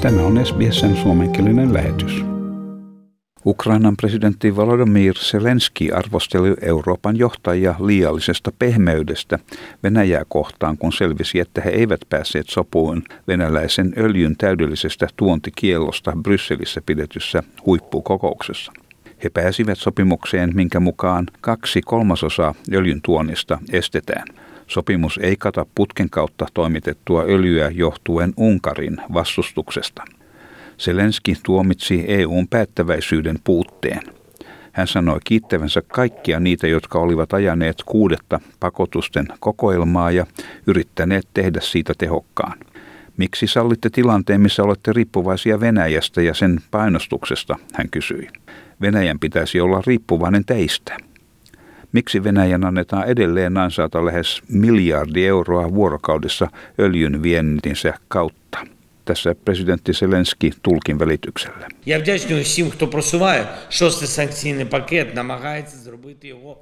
Tämä on SBS:n suomenkielinen lähetys. Ukrainan presidentti Volodymyr Zelensky arvosteli Euroopan johtajia liiallisesta pehmeydestä Venäjää kohtaan, kun selvisi, että he eivät päässeet sopuun venäläisen öljyn täydellisestä tuontikiellosta Brysselissä pidetyssä huippukokouksessa. He pääsivät sopimukseen, minkä mukaan 2/3 öljyn tuonnista estetään. Sopimus ei kata putken kautta toimitettua öljyä johtuen Unkarin vastustuksesta. Zelensky tuomitsi EU:n päättäväisyyden puutteen. Hän sanoi kiittävänsä kaikkia niitä, jotka olivat ajaneet kuudetta pakotusten kokoelmaa ja yrittäneet tehdä siitä tehokkaan. Miksi sallitte tilanteen, missä olette riippuvaisia Venäjästä ja sen painostuksesta, hän kysyi. Venäjän pitäisi olla riippuvainen teistä. Miksi Venäjän annetaan edelleen ansaata lähes 1 miljardia euroa vuorokaudessa öljyn vientinsä kautta? Tässä presidentti Zelensky tulkin välityksellä.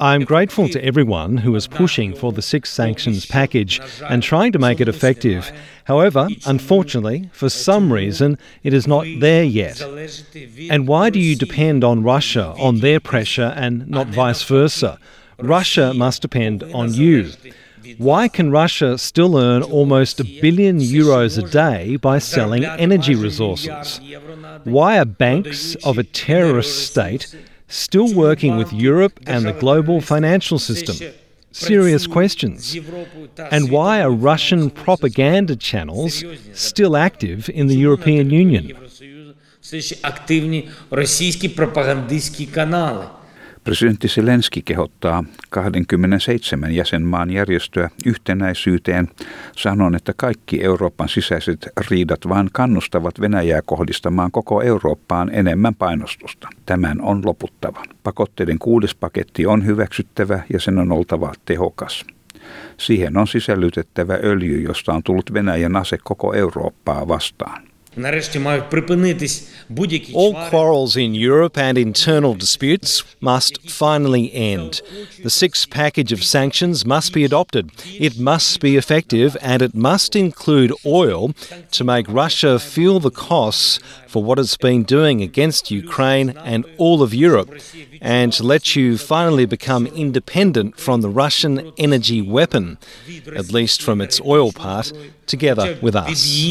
I'm grateful to everyone who is pushing for the 6th sanctions package and trying to make it effective. However, unfortunately, for some reason, it is not there yet. And why do you depend on Russia, on their pressure, and not vice versa? Russia must depend on you. Why can Russia still earn almost €1 billion a day by selling energy resources? Why are banks of a terrorist state still working with Europe and the global financial system? Serious questions. And why are Russian propaganda channels still active in the European Union? Presidentti Zelensky kehottaa 27 jäsenmaan järjestöä yhtenäisyyteen, sanoen, että kaikki Euroopan sisäiset riidat vain kannustavat Venäjää kohdistamaan koko Eurooppaan enemmän painostusta. Tämän on loputtava. Pakotteiden 6. paketti on hyväksyttävä ja sen on oltava tehokas. Siihen on sisällytettävä öljy, josta on tullut Venäjän ase koko Eurooppaa vastaan. All quarrels in Europe and internal disputes must finally end. The 6th package of sanctions must be adopted. It must be effective and it must include oil to make Russia feel the costs for what it's been doing against Ukraine and all of Europe and to let you finally become independent from the Russian energy weapon, at least from its oil part, together with us.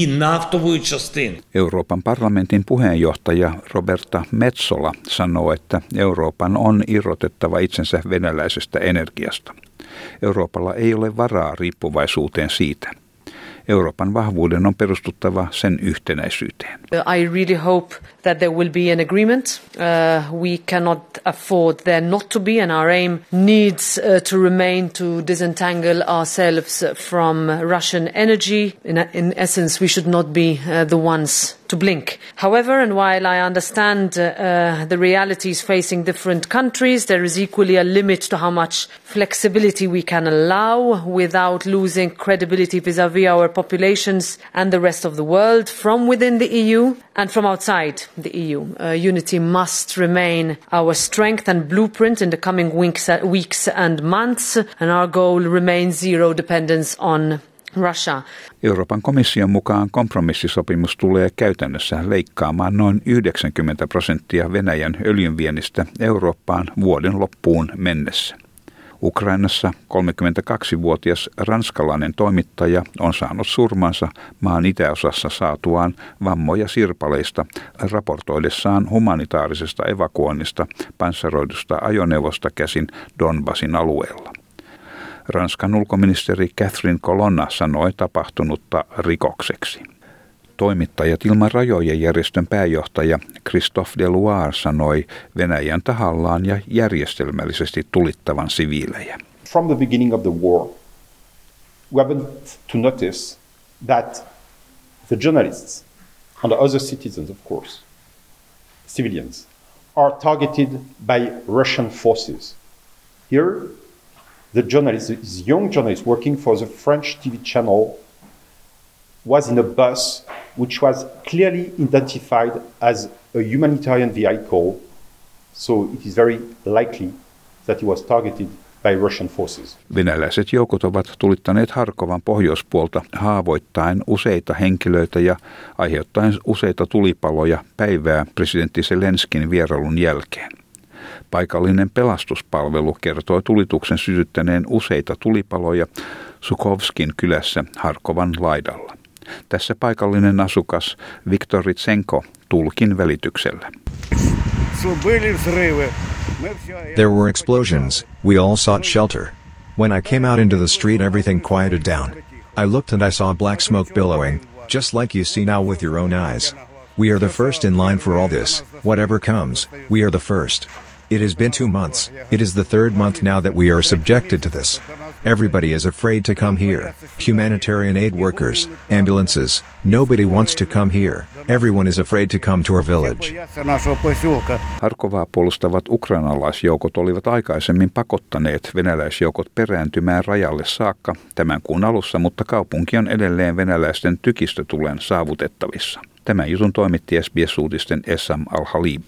Euroopan parlamentin puheenjohtaja Roberta Metsola sanoo, että Euroopan on irrotettava itsensä venäläisestä energiasta. Euroopalla ei ole varaa riippuvaisuuteen siitä. Euroopan vahvuuden on perustuttava sen yhtenäisyyteen. I really hope that there will be an agreement. We cannot afford there not to be, and our aim needs to remain to disentangle ourselves from Russian energy. In essence, we should not be the ones to blink. However, and while I understand the realities facing different countries, there is equally a limit to how much flexibility we can allow without losing credibility vis-à-vis our populations and the rest of the world, from within the EU and from outside the EU. Unity must remain our strength and blueprint in the coming weeks and months, and our goal remains zero dependence on Russia. Euroopan komission mukaan kompromissisopimus tulee käytännössä leikkaamaan noin 90% Venäjän öljynviennistä Eurooppaan vuoden loppuun mennessä. Ukrainassa 32-vuotias ranskalainen toimittaja on saanut surmansa maan itäosassa saatuaan vammoja sirpaleista raportoidessaan humanitaarisesta evakuoinnista panssaroidusta ajoneuvosta käsin Donbasin alueella. Ranskan ulkoministeri Catherine Colonna sanoi tapahtunutta rikokseksi. Toimittajat ilman rajojen järjestön pääjohtaja Christophe Deloire sanoi Venäjän tahallaan ja järjestelmällisesti tulittavan siviilejä. From the beginning of the war, we have to notice that the journalists and the other citizens, of course, civilians, are targeted by Russian forces. Here, the journalist, this young journalist working for the French TV channel, was in a bus which was clearly identified as a humanitarian vehicle, so it is very likely that he was targeted by Russian forces. Venäläiset joukot ovat tulittaneet Harkovan pohjoispuolta haavoittaen useita henkilöitä ja aiheuttaen useita tulipaloja päivää presidentti Zelenskyn vierailun jälkeen. Paikallinen pelastuspalvelu kertoi tulituksen sytyttäneen useita tulipaloja Sukovskin kylässä Harkovan laidalla. Tässä paikallinen asukas Viktor Ritsenko tulkin välityksellä. There were explosions. We all sought shelter. When I came out into the street, everything quieted down. I looked and I saw black smoke billowing, just like you see now with your own eyes. We are the first in line for all this. Whatever comes, we are the first. It has been 2 months. It is the third month now that we are subjected to this. Everybody is afraid to come here. Humanitarian aid workers, ambulances, nobody wants to come here. Everyone is afraid to come to our village. Harkovaa puolustavat ukrainalaisjoukot olivat aikaisemmin pakottaneet venäläisjoukot perääntymään rajalle saakka tämän kuun alussa, mutta kaupunki on edelleen venäläisten tykistötulen saavutettavissa. Tämän jutun toimitti SBS-uutisten Esam Al-Halib.